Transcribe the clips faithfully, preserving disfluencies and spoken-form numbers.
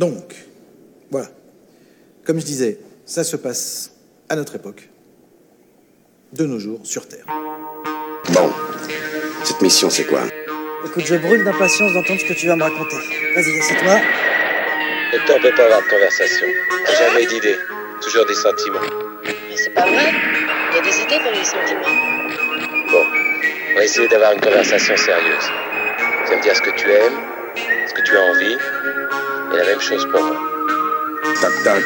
Donc, voilà. Comme je disais, ça se passe à notre époque, de nos jours, sur Terre. Bon, cette mission, c'est quoi? Écoute, je brûle d'impatience d'entendre ce que tu vas me raconter. Vas-y, assieds-toi. Ne tombez pas dans la conversation. Jamais d'idées, toujours des sentiments. Mais c'est pas vrai. Il y a des idées dans les sentiments. Bon, on va essayer d'avoir une conversation sérieuse. Tu vas me dire ce que tu aimes, ce que tu as envie, et la même chose pour moi. Tac, tac.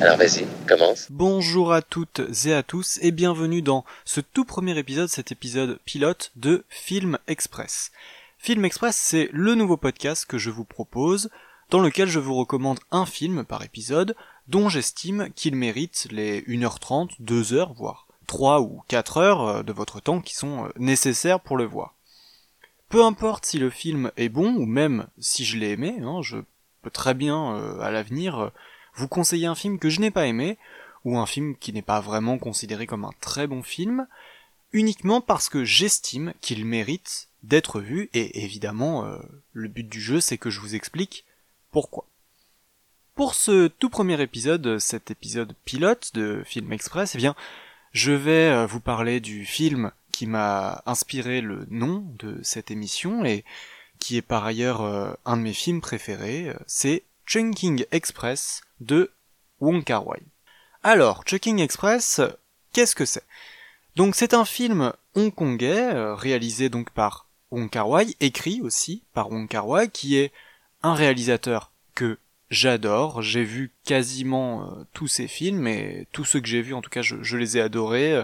Alors vas-y, commence. Bonjour à toutes et à tous et bienvenue dans ce tout premier épisode, cet épisode pilote de Film Express. Film Express, c'est le nouveau podcast que je vous propose, dans lequel je vous recommande un film par épisode, dont j'estime qu'il mérite les une heure trente, deux heures, voire trois ou quatre heures de votre temps qui sont nécessaires pour le voir. Peu importe si le film est bon, ou même si je l'ai aimé, hein, je peux très bien, euh, à l'avenir, vous conseiller un film que je n'ai pas aimé, ou un film qui n'est pas vraiment considéré comme un très bon film, uniquement parce que j'estime qu'il mérite d'être vu, et évidemment, euh, le but du jeu, c'est que je vous explique pourquoi. Pour ce tout premier épisode, cet épisode pilote de Film Express, eh bien, je vais vous parler du film qui m'a inspiré le nom de cette émission et qui est par ailleurs un de mes films préférés, c'est Chungking Express de Wong Kar-wai. Alors, Chungking Express, qu'est-ce que c'est? Donc c'est un film hongkongais réalisé donc par Wong Kar-wai, écrit aussi par Wong Kar-wai, qui est un réalisateur que j'adore, j'ai vu quasiment euh, tous ses films, et tous ceux que j'ai vus, en tout cas, je, je les ai adorés.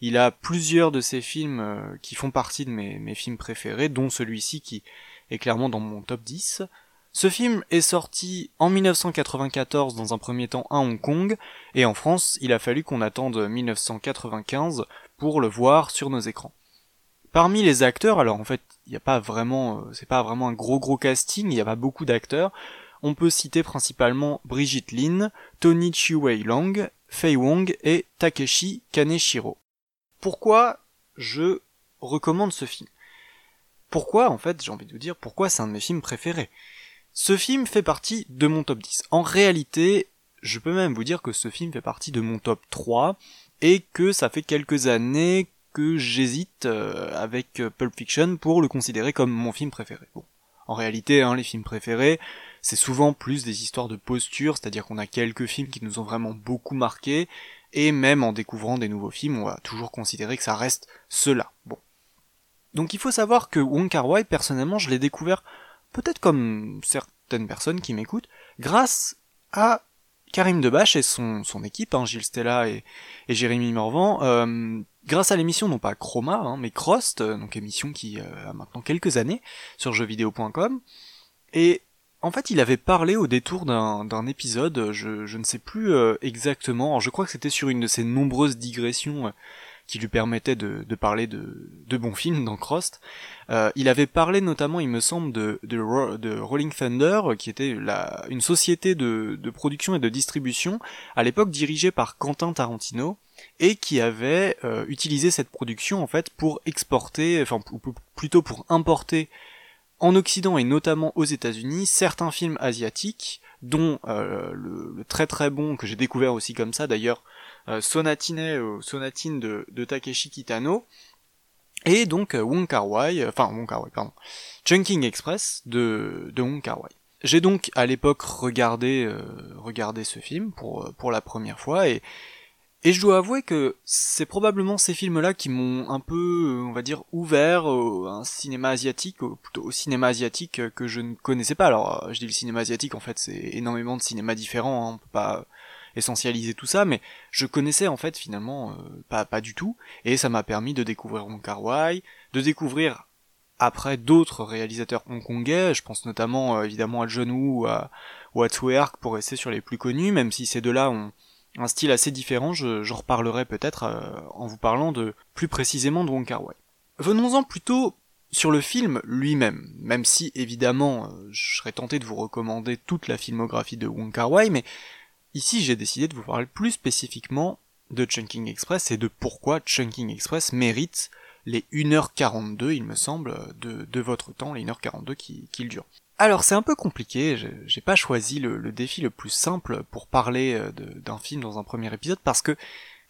Il a plusieurs de ses films euh, qui font partie de mes, mes films préférés, dont celui-ci qui est clairement dans mon top dix. Ce film est sorti en dix-neuf cent quatre-vingt-quatorze, dans un premier temps à Hong Kong, et en France, il a fallu qu'on attende dix-neuf cent quatre-vingt-quinze pour le voir sur nos écrans. Parmi les acteurs, alors en fait, il y a pas vraiment, euh, c'est pas vraiment un gros gros casting, il y a pas beaucoup d'acteurs. On peut citer principalement Brigitte Lin, Tony Chiu-Wei Lang, Faye Wong et Takeshi Kaneshiro. Pourquoi je recommande ce film? Pourquoi, en fait, j'ai envie de vous dire, pourquoi c'est un de mes films préférés? Ce film fait partie de mon top dix. En réalité, je peux même vous dire que ce film fait partie de mon top trois, et que ça fait quelques années que j'hésite avec Pulp Fiction pour le considérer comme mon film préféré. Bon. En réalité, hein, les films préférés, c'est souvent plus des histoires de posture, c'est-à-dire qu'on a quelques films qui nous ont vraiment beaucoup marqués, et même en découvrant des nouveaux films, on va toujours considérer que ça reste ceux-là. Bon. Donc il faut savoir que Wong Kar-wai, personnellement, je l'ai découvert, peut-être comme certaines personnes qui m'écoutent, grâce à Karim Debache et son, son équipe, hein, Gilles Stella et, et Jérémy Morvan, euh, grâce à l'émission, non pas Chroma, hein, mais Crossed, donc émission qui euh, a maintenant quelques années, sur jeux vidéo point com, et en fait il avait parlé au détour d'un, d'un épisode, je, je ne sais plus euh, exactement, alors je crois que c'était sur une de ses nombreuses digressions euh, qui lui permettaient de, de parler de, de bons films dans Crossed. Euh, il avait parlé notamment, il me semble, de, de, Ro- de Rolling Thunder, qui était la, une société de, de production et de distribution, à l'époque dirigée par Quentin Tarantino, et qui avait euh, utilisé cette production, en fait, pour exporter, enfin, p- p- plutôt pour importer en Occident, et notamment aux États-Unis, certains films asiatiques, dont euh, le, le très très bon, que j'ai découvert aussi comme ça, d'ailleurs, Euh, Sonatine, euh, Sonatine de, de Takeshi Kitano, et donc euh, Wong Kar-wai, euh, enfin Wong Kar-wai, pardon, Chungking Express de, de Wong Kar-wai. J'ai donc à l'époque regardé, euh, regardé ce film pour, pour la première fois, et, et je dois avouer que c'est probablement ces films-là qui m'ont un peu, on va dire, ouvert au, à un cinéma asiatique, au, plutôt au cinéma asiatique que je ne connaissais pas. Alors, je dis le cinéma asiatique, en fait, c'est énormément de cinémas différents, hein, on peut pas essentialiser tout ça, mais je connaissais en fait finalement euh, pas pas du tout, et ça m'a permis de découvrir Wong Kar-wai, de découvrir après d'autres réalisateurs hongkongais, je pense notamment euh, évidemment à John Woo ou à, ou à Tsui Hark pour rester sur les plus connus, même si ces deux-là ont un style assez différent, je, j'en reparlerai peut-être euh, en vous parlant de plus précisément de Wong Kar-wai. Venons-en plutôt sur le film lui-même, même si évidemment euh, je serais tenté de vous recommander toute la filmographie de Wong Kar-wai, mais ici, j'ai décidé de vous parler plus spécifiquement de Chungking Express et de pourquoi Chungking Express mérite les une heure quarante-deux, il me semble, de, de votre temps, les une heure quarante-deux qui, qui le durent. Alors c'est un peu compliqué, j'ai, j'ai pas choisi le, le défi le plus simple pour parler de, d'un film dans un premier épisode, parce que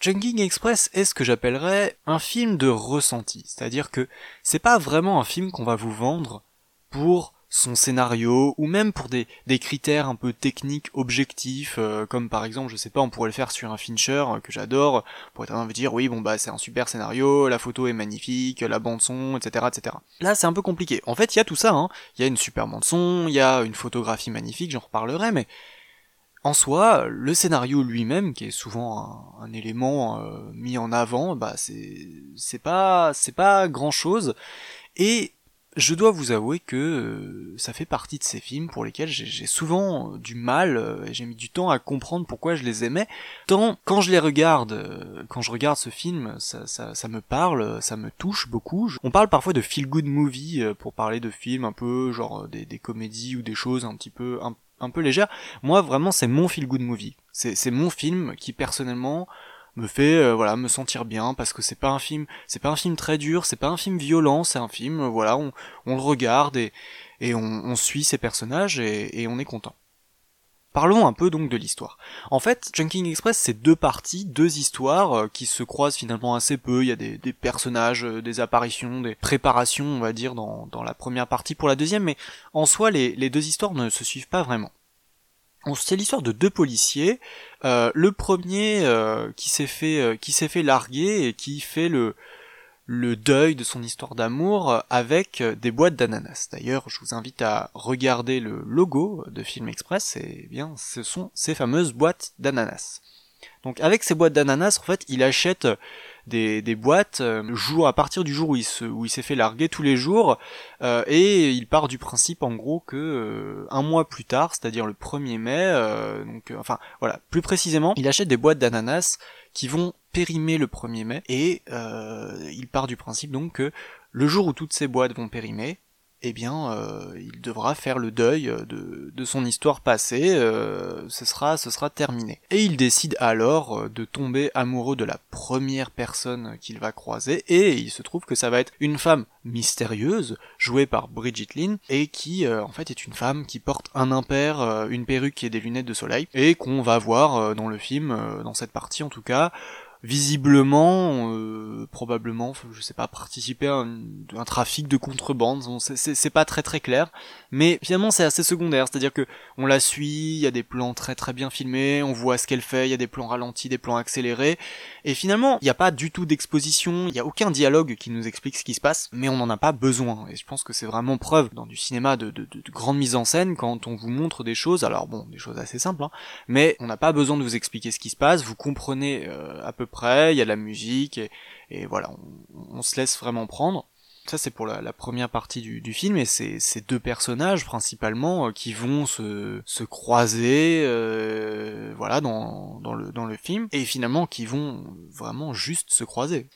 Chungking Express est ce que j'appellerais un film de ressenti, c'est-à-dire que c'est pas vraiment un film qu'on va vous vendre pour son scénario, ou même pour des, des critères un peu techniques, objectifs, euh, comme par exemple, je sais pas, on pourrait le faire sur un Fincher, euh, que j'adore, pour être en train de dire, oui, bon bah c'est un super scénario, la photo est magnifique, la bande-son, et cetera, et cetera. Là, c'est un peu compliqué. En fait, il y a tout ça, hein. Il y a une super bande-son, il y a une photographie magnifique, j'en reparlerai, mais en soi, le scénario lui-même, qui est souvent un, un élément euh, mis en avant, bah c'est, c'est pas, c'est pas grand-chose, et je dois vous avouer que ça fait partie de ces films pour lesquels j'ai, j'ai souvent du mal, et j'ai mis du temps à comprendre pourquoi je les aimais, tant quand je les regarde, quand je regarde ce film, ça, ça, ça me parle, ça me touche beaucoup. On parle parfois de feel-good movie pour parler de films un peu, genre des, des comédies ou des choses un petit peu, un, un peu légères. Moi, vraiment, c'est mon feel-good movie. C'est, c'est mon film qui, personnellement, me fait euh, voilà me sentir bien, parce que c'est pas un film c'est pas un film très dur, c'est pas un film violent, c'est un film euh, voilà on on le regarde et et on, on suit ses personnages et, et on est content. Parlons un peu donc de l'histoire. En fait, Chungking Express, c'est deux parties, deux histoires euh, qui se croisent finalement assez peu. Il y a des, des personnages, euh, des apparitions, des préparations, on va dire, dans dans la première partie pour la deuxième, mais en soi les les deux histoires ne se suivent pas vraiment. C'est l'histoire de deux policiers, euh, le premier euh, qui s'est fait euh, qui s'est fait larguer et qui fait le le deuil de son histoire d'amour avec des boîtes d'ananas. D'ailleurs, je vous invite à regarder le logo de Film Express, et eh bien ce sont ces fameuses boîtes d'ananas. Donc avec ces boîtes d'ananas, en fait, il achète des, des boîtes euh, jour, à partir du jour où il, se, où il s'est fait larguer, tous les jours, euh, et il part du principe en gros que euh, un mois plus tard, c'est-à-dire le premier mai, euh, donc, euh, enfin voilà, plus précisément, il achète des boîtes d'ananas qui vont périmer le premier mai, et euh, il part du principe donc que le jour où toutes ces boîtes vont périmer, eh bien, euh, il devra faire le deuil de, de son histoire passée, euh, ce sera, ce sera terminé. Et il décide alors de tomber amoureux de la première personne qu'il va croiser, et il se trouve que ça va être une femme mystérieuse, jouée par Brigitte Lin, et qui, euh, en fait, est une femme qui porte un impair, euh, une perruque et des lunettes de soleil, et qu'on va voir euh, dans le film, euh, dans cette partie en tout cas, visiblement, euh, probablement, je sais pas, participer à un, un trafic de contrebande, c'est, c'est, c'est pas très très clair, mais finalement c'est assez secondaire, c'est-à-dire que on la suit, il y a des plans très très bien filmés, on voit ce qu'elle fait, il y a des plans ralentis, des plans accélérés, et finalement il n'y a pas du tout d'exposition, il n'y a aucun dialogue qui nous explique ce qui se passe, mais on n'en a pas besoin, et je pense que c'est vraiment preuve dans du cinéma de, de, de, de grande mise en scène, quand on vous montre des choses, alors bon, des choses assez simples, hein, mais on n'a pas besoin de vous expliquer ce qui se passe, vous comprenez euh, à peu près, il y a de la musique, et, et voilà, on, on se laisse vraiment prendre. Ça c'est pour la, la première partie du, du film, et c'est ces deux personnages principalement euh, qui vont se, se croiser euh, voilà, dans, dans, le, dans le film, et finalement qui vont vraiment juste se croiser.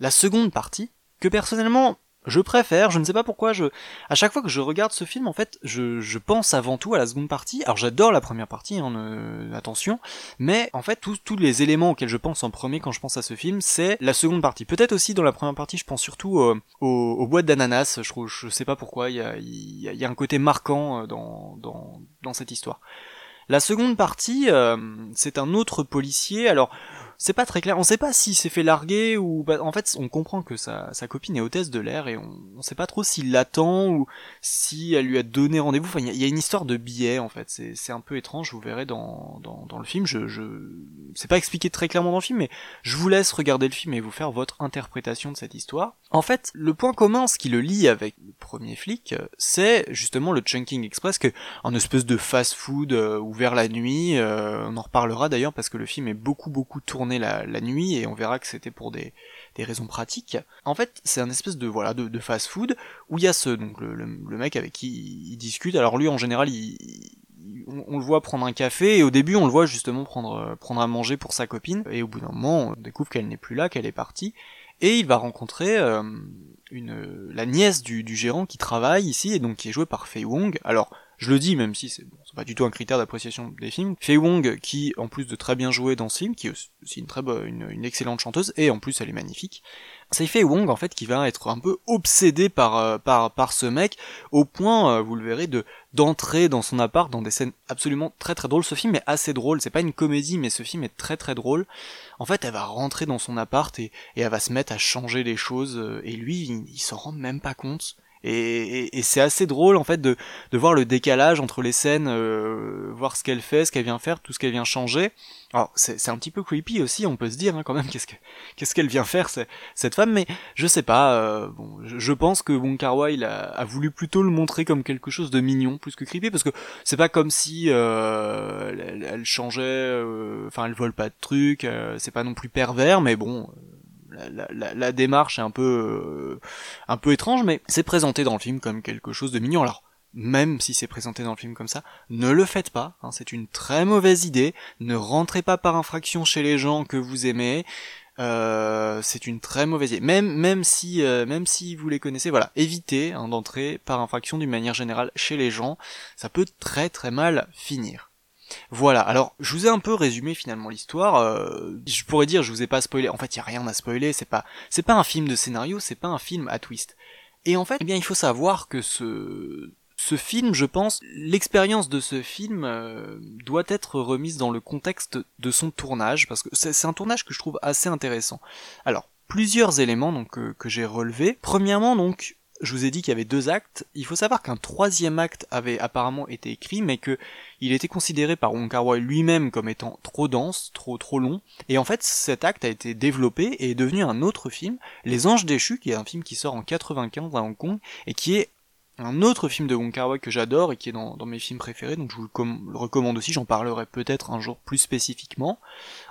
La seconde partie, que personnellement je préfère, je ne sais pas pourquoi, je à chaque fois que je regarde ce film, en fait, je, je pense avant tout à la seconde partie. Alors j'adore la première partie, hein, euh, attention, mais en fait, tous tous les éléments auxquels je pense en premier quand je pense à ce film, c'est la seconde partie. Peut-être aussi dans la première partie, je pense surtout euh, aux, aux boîtes d'ananas, je trouve, je sais pas pourquoi, il y a, y, a, y a un côté marquant dans, dans, dans cette histoire. La seconde partie, euh, c'est un autre policier, alors c'est pas très clair, on sait pas s'il s'est fait larguer ou... Bah, en fait, on comprend que sa, sa copine est hôtesse de l'air et on, on sait pas trop s'il l'attend ou si elle lui a donné rendez-vous. Enfin, il y, y a une histoire de billet, en fait, c'est, c'est un peu étrange, vous verrez dans, dans, dans le film, je, je... c'est pas expliqué très clairement dans le film, mais je vous laisse regarder le film et vous faire votre interprétation de cette histoire. En fait, le point commun, ce qui le lie avec le premier flic, c'est justement le Chungking Express, que un espèce de fast-food euh, ouvert la nuit, euh, on en reparlera d'ailleurs parce que le film est beaucoup beaucoup tourné la, la nuit et on verra que c'était pour des, des raisons pratiques. En fait, c'est un espèce de voilà de, de fast-food où il y a ce donc le, le, le mec avec qui il, il discute. Alors lui en général, il, il, on, on le voit prendre un café et au début on le voit justement prendre prendre à manger pour sa copine et au bout d'un moment on découvre qu'elle n'est plus là, qu'elle est partie et il va rencontrer euh, une la nièce du, du gérant qui travaille ici et donc qui est jouée par Faye Wong. Alors je le dis, même si c'est, bon, c'est pas du tout un critère d'appréciation des films. Faye Wong, qui en plus de très bien jouer dans ce film, qui est aussi une très bonne, une, une excellente chanteuse, et en plus elle est magnifique. C'est Faye Wong en fait qui va être un peu obsédée par euh, par par ce mec au point, euh, vous le verrez, de d'entrer dans son appart dans des scènes absolument très très drôles. Ce film est assez drôle, c'est pas une comédie, mais ce film est très très drôle. En fait, elle va rentrer dans son appart et, et elle va se mettre à changer les choses, euh, et lui, il, il s'en rend même pas compte. Et, et, et c'est assez drôle en fait de, de voir le décalage entre les scènes, euh, voir ce qu'elle fait, ce qu'elle vient faire, tout ce qu'elle vient changer. Alors c'est, c'est un petit peu creepy aussi, on peut se dire hein, quand même qu'est-ce que, qu'est-ce qu'elle vient faire c'est, cette femme. Mais je sais pas, euh, bon, je, je pense que Wong Kar-wai il a, a voulu plutôt le montrer comme quelque chose de mignon plus que creepy, parce que c'est pas comme si euh, elle, elle changeait, enfin euh, elle vole pas de trucs, euh, c'est pas non plus pervers, mais bon. Euh, La, la, la démarche est un peu, euh, un peu étrange, mais c'est présenté dans le film comme quelque chose de mignon. Alors, même si c'est présenté dans le film comme ça, ne le faites pas, hein, c'est une très mauvaise idée, ne rentrez pas par infraction chez les gens que vous aimez, euh, c'est une très mauvaise idée. Même, même, si, euh, même si vous les connaissez, voilà, évitez hein, d'entrer par infraction d'une manière générale chez les gens, ça peut très très mal finir. Voilà, alors je vous ai un peu résumé finalement l'histoire, euh, je pourrais dire je vous ai pas spoilé, en fait il n'y a rien à spoiler, c'est pas, c'est pas un film de scénario, c'est pas un film à twist. Et en fait, eh bien il faut savoir que ce, ce film, je pense, l'expérience de ce film euh, doit être remise dans le contexte de son tournage, parce que c'est, c'est un tournage que je trouve assez intéressant. Alors, plusieurs éléments donc, euh, que j'ai relevés. Premièrement donc, je vous ai dit qu'il y avait deux actes. Il faut savoir qu'un troisième acte avait apparemment été écrit, mais que il était considéré par Wong Kar-wai lui-même comme étant trop dense, trop trop long. Et en fait, cet acte a été développé et est devenu un autre film, Les Anges déchus, qui est un film qui sort en quatre-vingt-quinze à Hong Kong et qui est un autre film de Wong Kar-wai que j'adore et qui est dans, dans mes films préférés, donc je vous le, com- le recommande aussi. J'en parlerai peut-être un jour plus spécifiquement.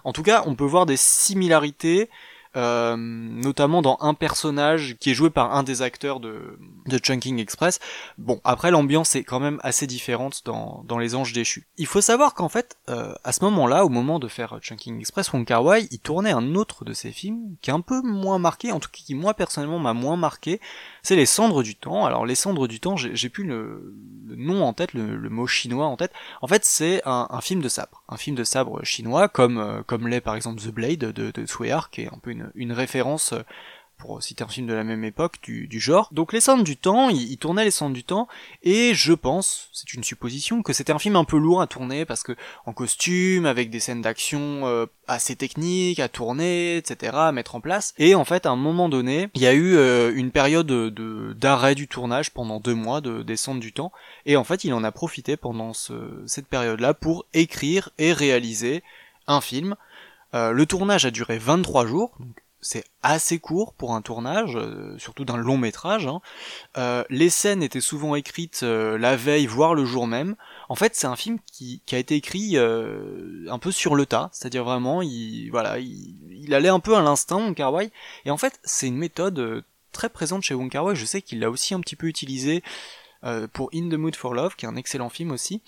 En tout cas, on peut voir des similarités. Euh, notamment dans un personnage qui est joué par un des acteurs de, de Chungking Express. Bon, après l'ambiance est quand même assez différente dans, dans Les Anges déchus. Il faut savoir qu'en fait, euh, à ce moment-là, au moment de faire Chungking Express, Wong Kar-wai, il tournait un autre de ses films qui est un peu moins marqué, en tout cas qui moi personnellement m'a moins marqué, c'est Les Cendres du Temps. Alors Les Cendres du Temps, j'ai, j'ai plus le, le nom en tête, le, le mot chinois en tête. En fait, c'est un, un film de sabre, un film de sabre chinois comme, euh, comme l'est par exemple The Blade de, de Tsui Hark, qui est un peu une une référence, pour citer un film de la même époque, du, du genre. Donc Les Cendres du Temps, il, il tournait Les Cendres du Temps, et je pense, c'est une supposition, que c'était un film un peu lourd à tourner, parce que en costume, avec des scènes d'action euh, assez techniques, à tourner, et cetera, à mettre en place, et en fait, à un moment donné, il y a eu euh, une période de, d'arrêt du tournage pendant deux mois de, des Cendres du Temps, et en fait, il en a profité pendant ce, cette période-là pour écrire et réaliser un film. Euh, le tournage a duré vingt-trois jours, donc c'est assez court pour un tournage, euh, surtout d'un long métrage. Hein. Euh, les scènes étaient souvent écrites euh, la veille, voire le jour même. En fait, c'est un film qui, qui a été écrit euh, un peu sur le tas, c'est-à-dire vraiment, il, voilà, il, il allait un peu à l'instinct, Wong Kar-wai. Et en fait, c'est une méthode euh, très présente chez Wong Kar-wai. Je sais qu'il l'a aussi un petit peu utilisée euh, pour In the Mood for Love, qui est un excellent film aussi.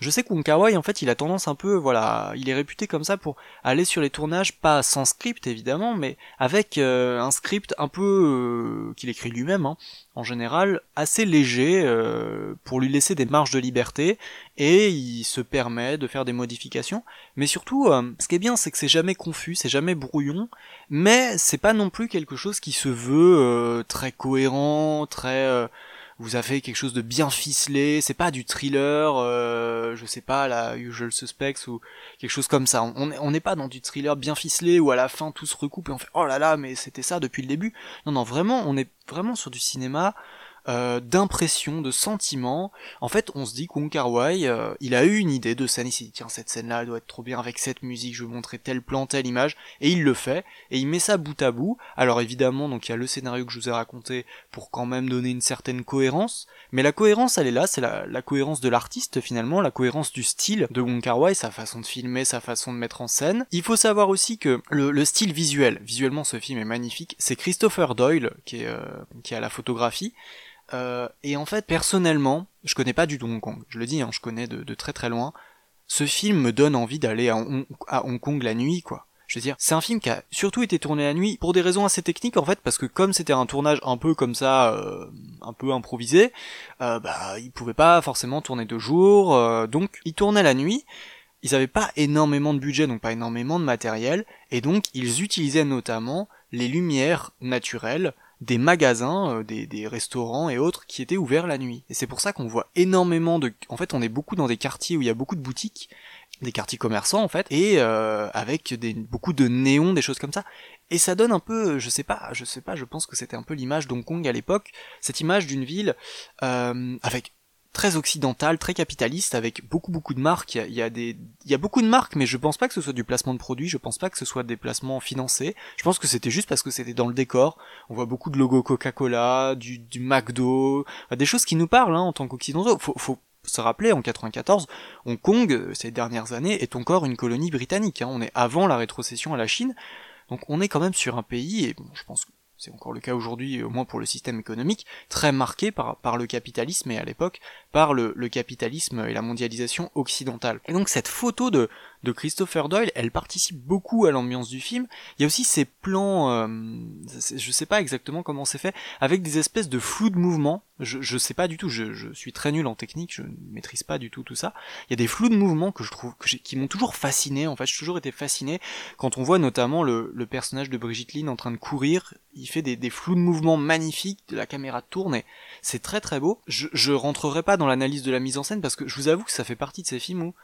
Je sais que Wong Kar-wai, en fait, il a tendance un peu, voilà, il est réputé comme ça pour aller sur les tournages, pas sans script, évidemment, mais avec euh, un script un peu, euh, qu'il écrit lui-même, hein, en général, assez léger, euh, pour lui laisser des marges de liberté, et il se permet de faire des modifications, mais surtout, euh, ce qui est bien, c'est que c'est jamais confus, c'est jamais brouillon, mais c'est pas non plus quelque chose qui se veut euh, très cohérent, très... Euh, vous avez quelque chose de bien ficelé, c'est pas du thriller, euh, je sais pas, la Usual Suspects ou quelque chose comme ça. On n'est on pas dans du thriller bien ficelé où à la fin tout se recoupe et on fait « Oh là là, mais c'était ça depuis le début !» Non, non, vraiment, on est vraiment sur du cinéma euh, d'impression, de sentiment. En fait, on se dit que Wong Kar-wai, euh, il a eu une idée de scène, il s'est dit « Tiens, cette scène-là, elle doit être trop bien avec cette musique, je vais montrer tel plan, telle image », et il le fait, et il met ça bout à bout. Alors évidemment, donc il y a le scénario que je vous ai raconté, pour quand même donner une certaine cohérence, mais la cohérence elle est là, c'est la, la cohérence de l'artiste finalement, la cohérence du style de Wong Kar-wai, sa façon de filmer, sa façon de mettre en scène. Il faut savoir aussi que le, le style visuel, visuellement ce film est magnifique, c'est Christopher Doyle qui est, euh, qui est à la photographie, euh, et en fait personnellement, je connais pas du tout Hong Kong, je le dis, hein, je connais de, de très très loin, ce film me donne envie d'aller à, Hon- à Hong Kong la nuit quoi. Je veux dire, c'est un film qui a surtout été tourné la nuit pour des raisons assez techniques en fait, parce que comme c'était un tournage un peu comme ça, euh, un peu improvisé, euh, bah ils pouvaient pas forcément tourner de jour, euh, donc ils tournaient la nuit. Ils avaient pas énormément de budget, donc pas énormément de matériel, et donc ils utilisaient notamment les lumières naturelles des magasins, euh, des, des restaurants et autres qui étaient ouverts la nuit. Et c'est pour ça qu'on voit énormément de... En fait, on est beaucoup dans des quartiers où il y a beaucoup de boutiques, des quartiers commerçants en fait, et euh, avec des, beaucoup de néons, des choses comme ça. Et ça donne un peu, je sais pas, je sais pas, je pense que c'était un peu l'image d'Hong Kong à l'époque, cette image d'une ville euh, avec... très occidental, très capitaliste, avec beaucoup beaucoup de marques. Il y a, il y a des, il y a beaucoup de marques, mais je pense pas que ce soit du placement de produits, je pense pas que ce soit des placements financés. Je pense que c'était juste parce que c'était dans le décor. On voit beaucoup de logos Coca-Cola, du, du McDo, des choses qui nous parlent hein, en tant qu'occidentaux. Faut, faut se rappeler, en quatre-vingt-quatorze, Hong Kong, ces dernières années, est encore une colonie britannique. Hein. On est avant la rétrocession à la Chine, donc on est quand même sur un pays, et bon, je pense que c'est encore le cas aujourd'hui, au moins pour le système économique, très marqué par, par le capitalisme, et à l'époque, par le, le capitalisme et la mondialisation occidentale. Et donc cette photo de, de Christopher Doyle, elle participe beaucoup à l'ambiance du film. Il y a aussi ces plans, euh, je sais pas exactement comment c'est fait, avec des espèces de flous de mouvement, je, je sais pas du tout, je, je suis très nul en technique, je ne maîtrise pas du tout tout ça. Il y a des flous de mouvement que je trouve, que j'ai, qui m'ont toujours fasciné, en fait, j'ai toujours été fasciné, quand on voit notamment le, le personnage de Brigitte Lin en train de courir, il fait des, des flous de mouvements magnifiques, la caméra tourne et c'est très très beau. Je, je rentrerai pas dans l'analyse de la mise en scène parce que je vous avoue que ça fait partie de ces films où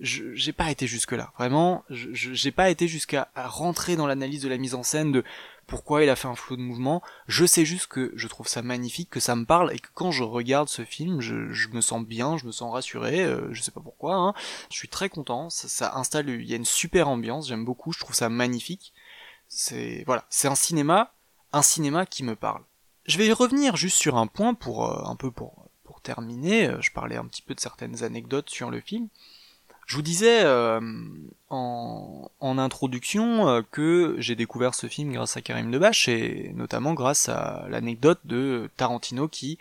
je, j'ai pas été jusque là. Vraiment, je, je, j'ai pas été jusqu'à à rentrer dans l'analyse de la mise en scène de pourquoi il a fait un flou de mouvement. Je sais juste que je trouve ça magnifique, que ça me parle et que quand je regarde ce film, je, je me sens bien, je me sens rassuré, euh, je sais pas pourquoi, hein. Je suis très content, ça, ça installe, il y a une super ambiance, j'aime beaucoup, je trouve ça magnifique. C'est, voilà, c'est un cinéma... un cinéma qui me parle. Je vais revenir juste sur un point pour euh, un peu pour pour terminer. Je parlais un petit peu de certaines anecdotes sur le film. Je vous disais euh, en, en introduction euh, que j'ai découvert ce film grâce à Karim Debache et notamment grâce à l'anecdote de Tarantino qui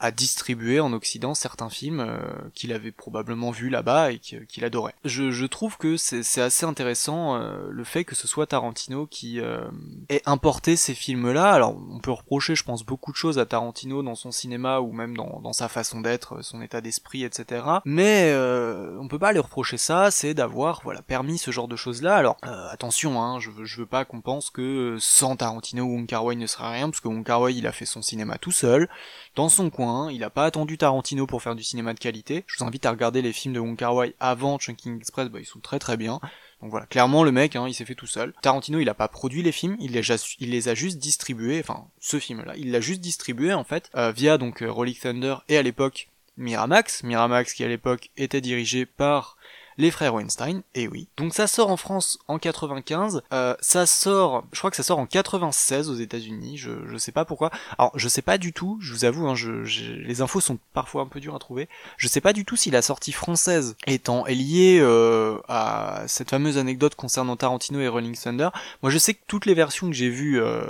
a distribué en Occident certains films euh, qu'il avait probablement vus là-bas et qu'il adorait. Je, je trouve que c'est, c'est assez intéressant euh, le fait que ce soit Tarantino qui euh, ait importé ces films-là. Alors on peut reprocher, je pense, beaucoup de choses à Tarantino dans son cinéma ou même dans, dans sa façon d'être, son état d'esprit, et cetera. Mais euh, on peut pas lui reprocher ça, c'est d'avoir voilà permis ce genre de choses-là. Alors euh, attention, hein, je, je veux pas qu'on pense que sans Tarantino, Wong Kar-wai ne serait rien, parce que Wong Kar-wai il a fait son cinéma tout seul, dans son coin. Il n'a pas attendu Tarantino pour faire du cinéma de qualité. Je vous invite à regarder les films de Wong Kar-wai avant Chungking Express, bah, ils sont très très bien. Donc voilà, clairement le mec, hein, il s'est fait tout seul. Tarantino, il a pas produit les films, il les a, il les a juste distribués, enfin ce film-là, il l'a juste distribué en fait euh, via donc euh, Rolling Thunder et à l'époque Miramax, Miramax qui à l'époque était dirigé par les frères Weinstein, et oui. Donc ça sort en France en quatre-vingt-quinze, euh, ça sort, je crois que ça sort en quatre-vingt-seize aux États-Unis, je, je sais pas pourquoi. Alors je sais pas du tout, je vous avoue, hein, je, je, les infos sont parfois un peu dures à trouver. Je sais pas du tout si la sortie française étant est liée euh, à cette fameuse anecdote concernant Tarantino et Rolling Thunder. Moi je sais que toutes les versions que j'ai vues, euh,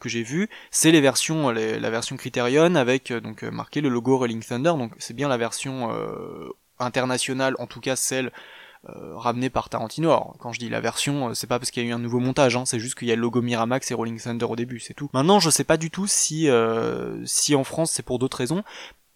que j'ai vues, c'est les versions, les, la version Criterion avec euh, donc euh, marqué le logo Rolling Thunder, donc c'est bien la version euh, internationale, en tout cas celle euh, ramenée par Tarantino. Alors, quand je dis la version, c'est pas parce qu'il y a eu un nouveau montage, hein, c'est juste qu'il y a le logo Miramax et Rolling Thunder au début, c'est tout. Maintenant, je sais pas du tout si euh, si en France c'est pour d'autres raisons.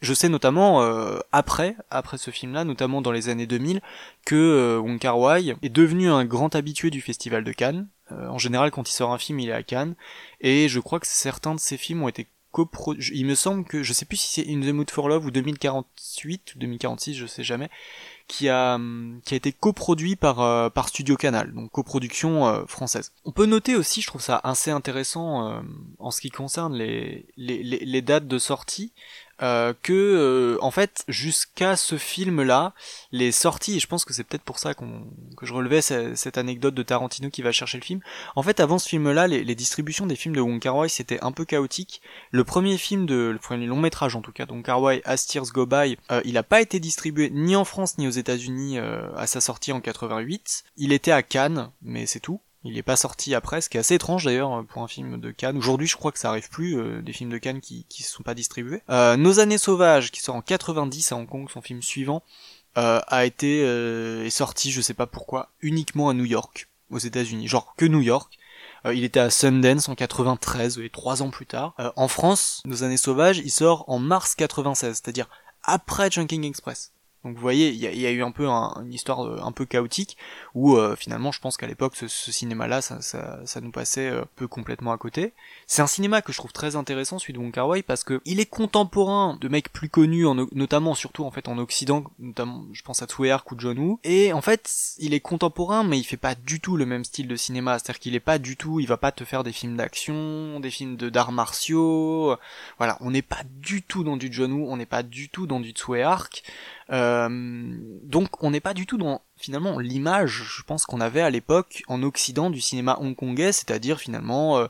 Je sais notamment euh, après après ce film-là, notamment dans les années deux mille, que euh, Wong Kar-wai est devenu un grand habitué du Festival de Cannes. Euh, en général, quand il sort un film, il est à Cannes, et je crois que certains de ses films ont été Copro... il me semble que, je sais plus si c'est In the Mood for Love ou deux mille quarante-huit ou deux mille quarante-six, je sais jamais, qui a qui a été coproduit par euh, par Studio Canal, donc coproduction euh, française. On peut noter aussi, je trouve ça assez intéressant euh, en ce qui concerne les les les, les dates de sortie, euh, que euh, en fait jusqu'à ce film-là, les sorties, et je pense que c'est peut-être pour ça qu'on que je relevais cette, cette anecdote de Tarantino qui va chercher le film. En fait, avant ce film-là, les, les distributions des films de Wong Kar-wai c'était un peu chaotique. Le premier film de le premier long métrage en tout cas, Wong Kar-wai, As Tears Go By, euh, il a pas été distribué ni en France ni aux États-Unis euh, à sa sortie en quatre-vingt-huit. Il était à Cannes, mais c'est tout. Il n'est pas sorti après, ce qui est assez étrange d'ailleurs pour un film de Cannes. Aujourd'hui, je crois que ça arrive plus, euh, des films de Cannes qui qui sont pas distribués. Euh, Nos Années Sauvages, qui sort en quatre-vingt-dix à Hong Kong, son film suivant, euh, a été euh, est sorti, je sais pas pourquoi, uniquement à New York. aux États-Unis, genre que New York. Euh, il était à Sundance en quatre-vingt-treize, et trois ans plus tard. Euh, en France, Nos Années Sauvages, il sort en mars quatre-vingt-seize, c'est-à-dire après Chungking Express. Donc vous voyez, il y, y a eu un peu un, une histoire de, un peu chaotique, où euh, finalement je pense qu'à l'époque, ce, ce cinéma-là, ça, ça, ça nous passait euh, peu complètement à côté. C'est un cinéma que je trouve très intéressant, celui de Wong Kar-wai, parce que il est contemporain de mecs plus connus, en, notamment, surtout en fait en Occident, notamment je pense à Tsui Hark ou John Woo, et en fait, il est contemporain, mais il fait pas du tout le même style de cinéma, c'est-à-dire qu'il est pas du tout, il va pas te faire des films d'action, des films de, d'arts martiaux, voilà, on n'est pas du tout dans du John Woo, on n'est pas du tout dans du Tsui Hark. Euh, donc on n'est pas du tout dans finalement l'image, je pense, qu'on avait à l'époque en Occident du cinéma hongkongais, c'est-à-dire finalement euh,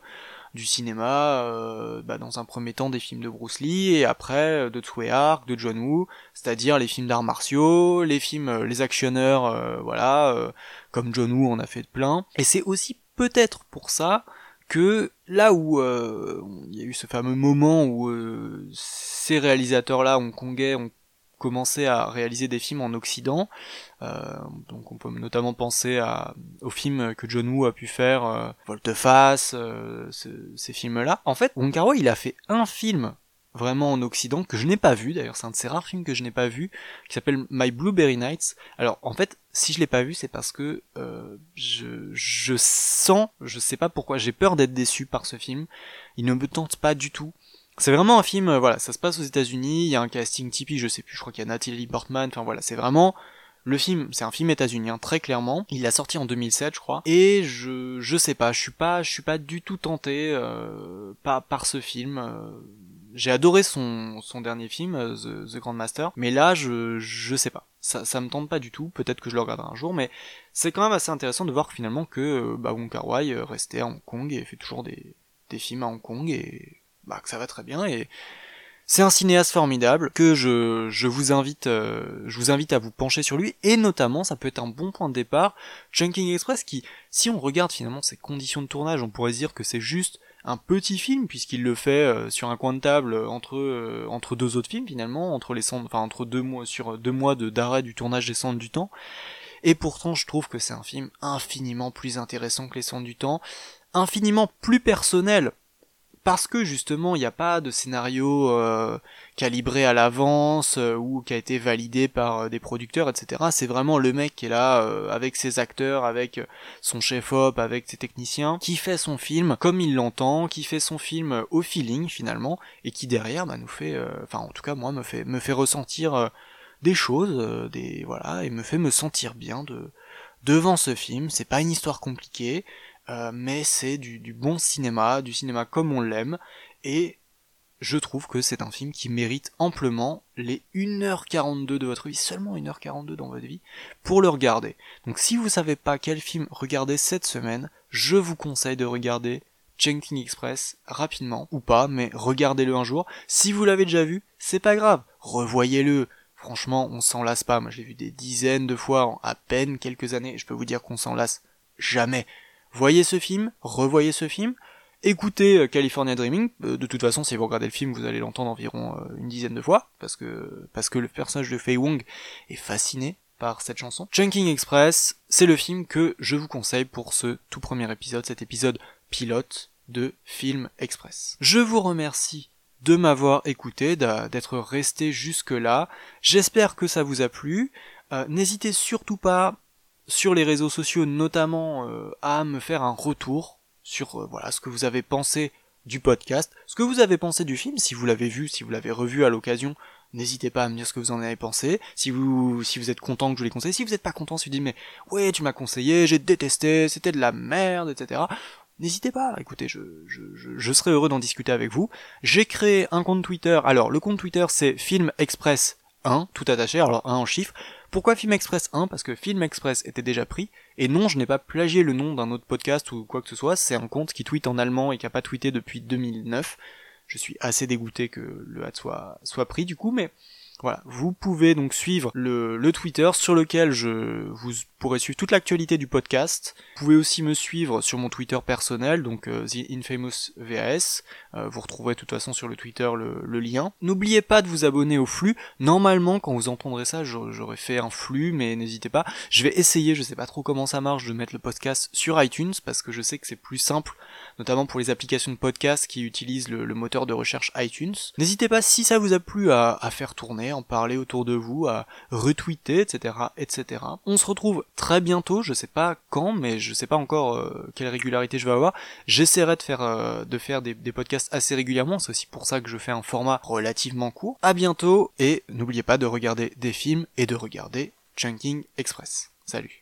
du cinéma euh, bah, dans un premier temps des films de Bruce Lee et après de Tsui Hark, de John Woo, c'est-à-dire les films d'arts martiaux, les films, euh, les actionneurs, euh, voilà, euh, comme John Woo on a fait plein. Et c'est aussi peut-être pour ça que là où il euh, y a eu ce fameux moment où euh, ces réalisateurs-là hongkongais ont commencer à réaliser des films en Occident, euh, donc on peut notamment penser à, aux films que John Woo a pu faire, euh, Volte face, euh, ce, ces films-là. En fait, Wong Kar-wai, il a fait un film vraiment en Occident que je n'ai pas vu, d'ailleurs c'est un de ces rares films que je n'ai pas vu, qui s'appelle My Blueberry Nights. Alors en fait, si je l'ai pas vu, c'est parce que euh, je, je sens, je sais pas pourquoi, j'ai peur d'être déçu par ce film. Il ne me tente pas du tout. C'est vraiment un film, voilà, ça se passe aux États-Unis, il y a un casting typique, je sais plus, je crois qu'il y a Natalie Portman, enfin voilà, c'est vraiment le film, c'est un film états-unien, très clairement. Il l'a sorti en deux mille sept, je crois, et je je sais pas, je suis pas je suis pas du tout tenté euh, pas par ce film. Euh, j'ai adoré son son dernier film, The, The Grandmaster, mais là je je sais pas. Ça, ça me tente pas du tout, peut-être que je le regarderai un jour, mais c'est quand même assez intéressant de voir finalement que bah, Wong Kar-wai restait à Hong Kong et fait toujours des des films à Hong Kong et bah que ça va très bien, et c'est un cinéaste formidable que je je vous invite euh, je vous invite à vous pencher sur lui, et notamment ça peut être un bon point de départ, Chungking Express, qui, si on regarde finalement ses conditions de tournage, on pourrait se dire que c'est juste un petit film puisqu'il le fait euh, sur un coin de table entre euh, entre deux autres films finalement, entre les cendres, enfin entre deux mois sur deux mois de d'arrêt du tournage des Cendres du Temps, et pourtant je trouve que c'est un film infiniment plus intéressant que les Cendres du Temps, infiniment plus personnel. Parce que justement, il n'y a pas de scénario euh, calibré à l'avance euh, ou qui a été validé par euh, des producteurs, et cetera. C'est vraiment le mec qui est là euh, avec ses acteurs, avec son chef-op, avec ses techniciens, qui fait son film comme il l'entend, qui fait son film euh, au feeling finalement, et qui derrière bah, nous fait, enfin euh, en tout cas moi me fait me fait ressentir euh, des choses, euh, des voilà, et me fait me sentir bien de devant ce film. C'est pas une histoire compliquée. Euh, mais c'est du, du bon cinéma, du cinéma comme on l'aime, et je trouve que c'est un film qui mérite amplement les une heure quarante-deux de votre vie, seulement une heure quarante-deux dans votre vie, pour le regarder. Donc si vous savez pas quel film regarder cette semaine, je vous conseille de regarder Chungking Express rapidement, ou pas, mais regardez-le un jour. Si vous l'avez déjà vu, c'est pas grave, revoyez-le. Franchement, on s'en lasse pas, moi j'ai vu des dizaines de fois en à peine quelques années, je peux vous dire qu'on s'en lasse jamais. Voyez ce film, revoyez ce film, écoutez California Dreaming, de toute façon si vous regardez le film vous allez l'entendre environ une dizaine de fois, parce que parce que le personnage de Faye Wong est fasciné par cette chanson. Chungking Express, c'est le film que je vous conseille pour ce tout premier épisode, cet épisode pilote de Film Express. Je vous remercie de m'avoir écouté, d'être resté jusque-là, j'espère que ça vous a plu, euh, n'hésitez surtout pas sur les réseaux sociaux notamment euh, à me faire un retour sur euh, voilà ce que vous avez pensé du podcast, ce que vous avez pensé du film, si vous l'avez vu, si vous l'avez revu à l'occasion, n'hésitez pas à me dire ce que vous en avez pensé, si vous si vous êtes content que je vous l'ai conseillé, si vous n'êtes pas content, si vous dites mais ouais tu m'as conseillé, j'ai détesté, c'était de la merde, et cetera. N'hésitez pas, écoutez, je, je, je, je serai heureux d'en discuter avec vous. J'ai créé un compte Twitter, alors le compte Twitter c'est Film Express un, tout attaché, alors un en chiffres. Pourquoi Film Express un ? Parce que Film Express était déjà pris, et non, je n'ai pas plagié le nom d'un autre podcast ou quoi que ce soit, c'est un compte qui tweet en allemand et qui a pas tweeté depuis deux mille neuf, je suis assez dégoûté que le hâte soit, soit pris du coup, mais Voilà, vous pouvez donc suivre le, le Twitter sur lequel je vous pourrez suivre toute l'actualité du podcast. Vous pouvez aussi me suivre sur mon Twitter personnel, donc euh, The Infamous V A S. Euh, vous retrouverez de toute façon sur le Twitter le, le lien. N'oubliez pas de vous abonner au flux. Normalement, quand vous entendrez ça, j'aurais fait un flux, mais n'hésitez pas. Je vais essayer, je sais pas trop comment ça marche, de mettre le podcast sur iTunes, parce que je sais que c'est plus simple, notamment pour les applications de podcast qui utilisent le, le moteur de recherche iTunes. N'hésitez pas, si ça vous a plu, à, à faire tourner, à en parler autour de vous, à retweeter, et cetera, et cetera. On se retrouve très bientôt, je sais pas quand, mais je sais pas encore euh, quelle régularité je vais avoir. J'essaierai de faire, euh, de faire des, des podcasts assez régulièrement, c'est aussi pour ça que je fais un format relativement court. À bientôt, et n'oubliez pas de regarder des films et de regarder Chungking Express. Salut.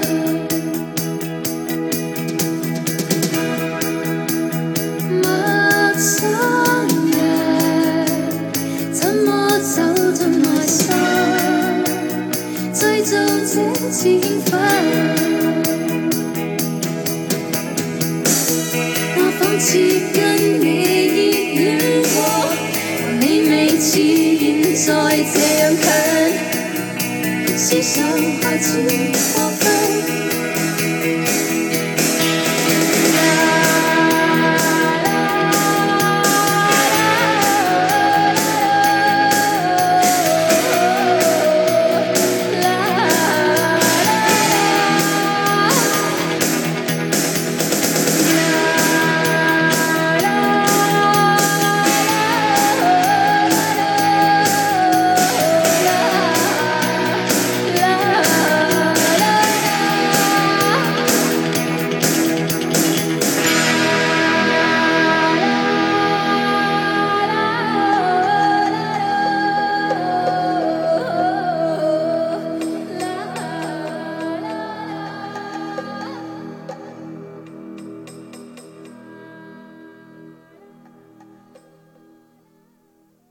It's so hard to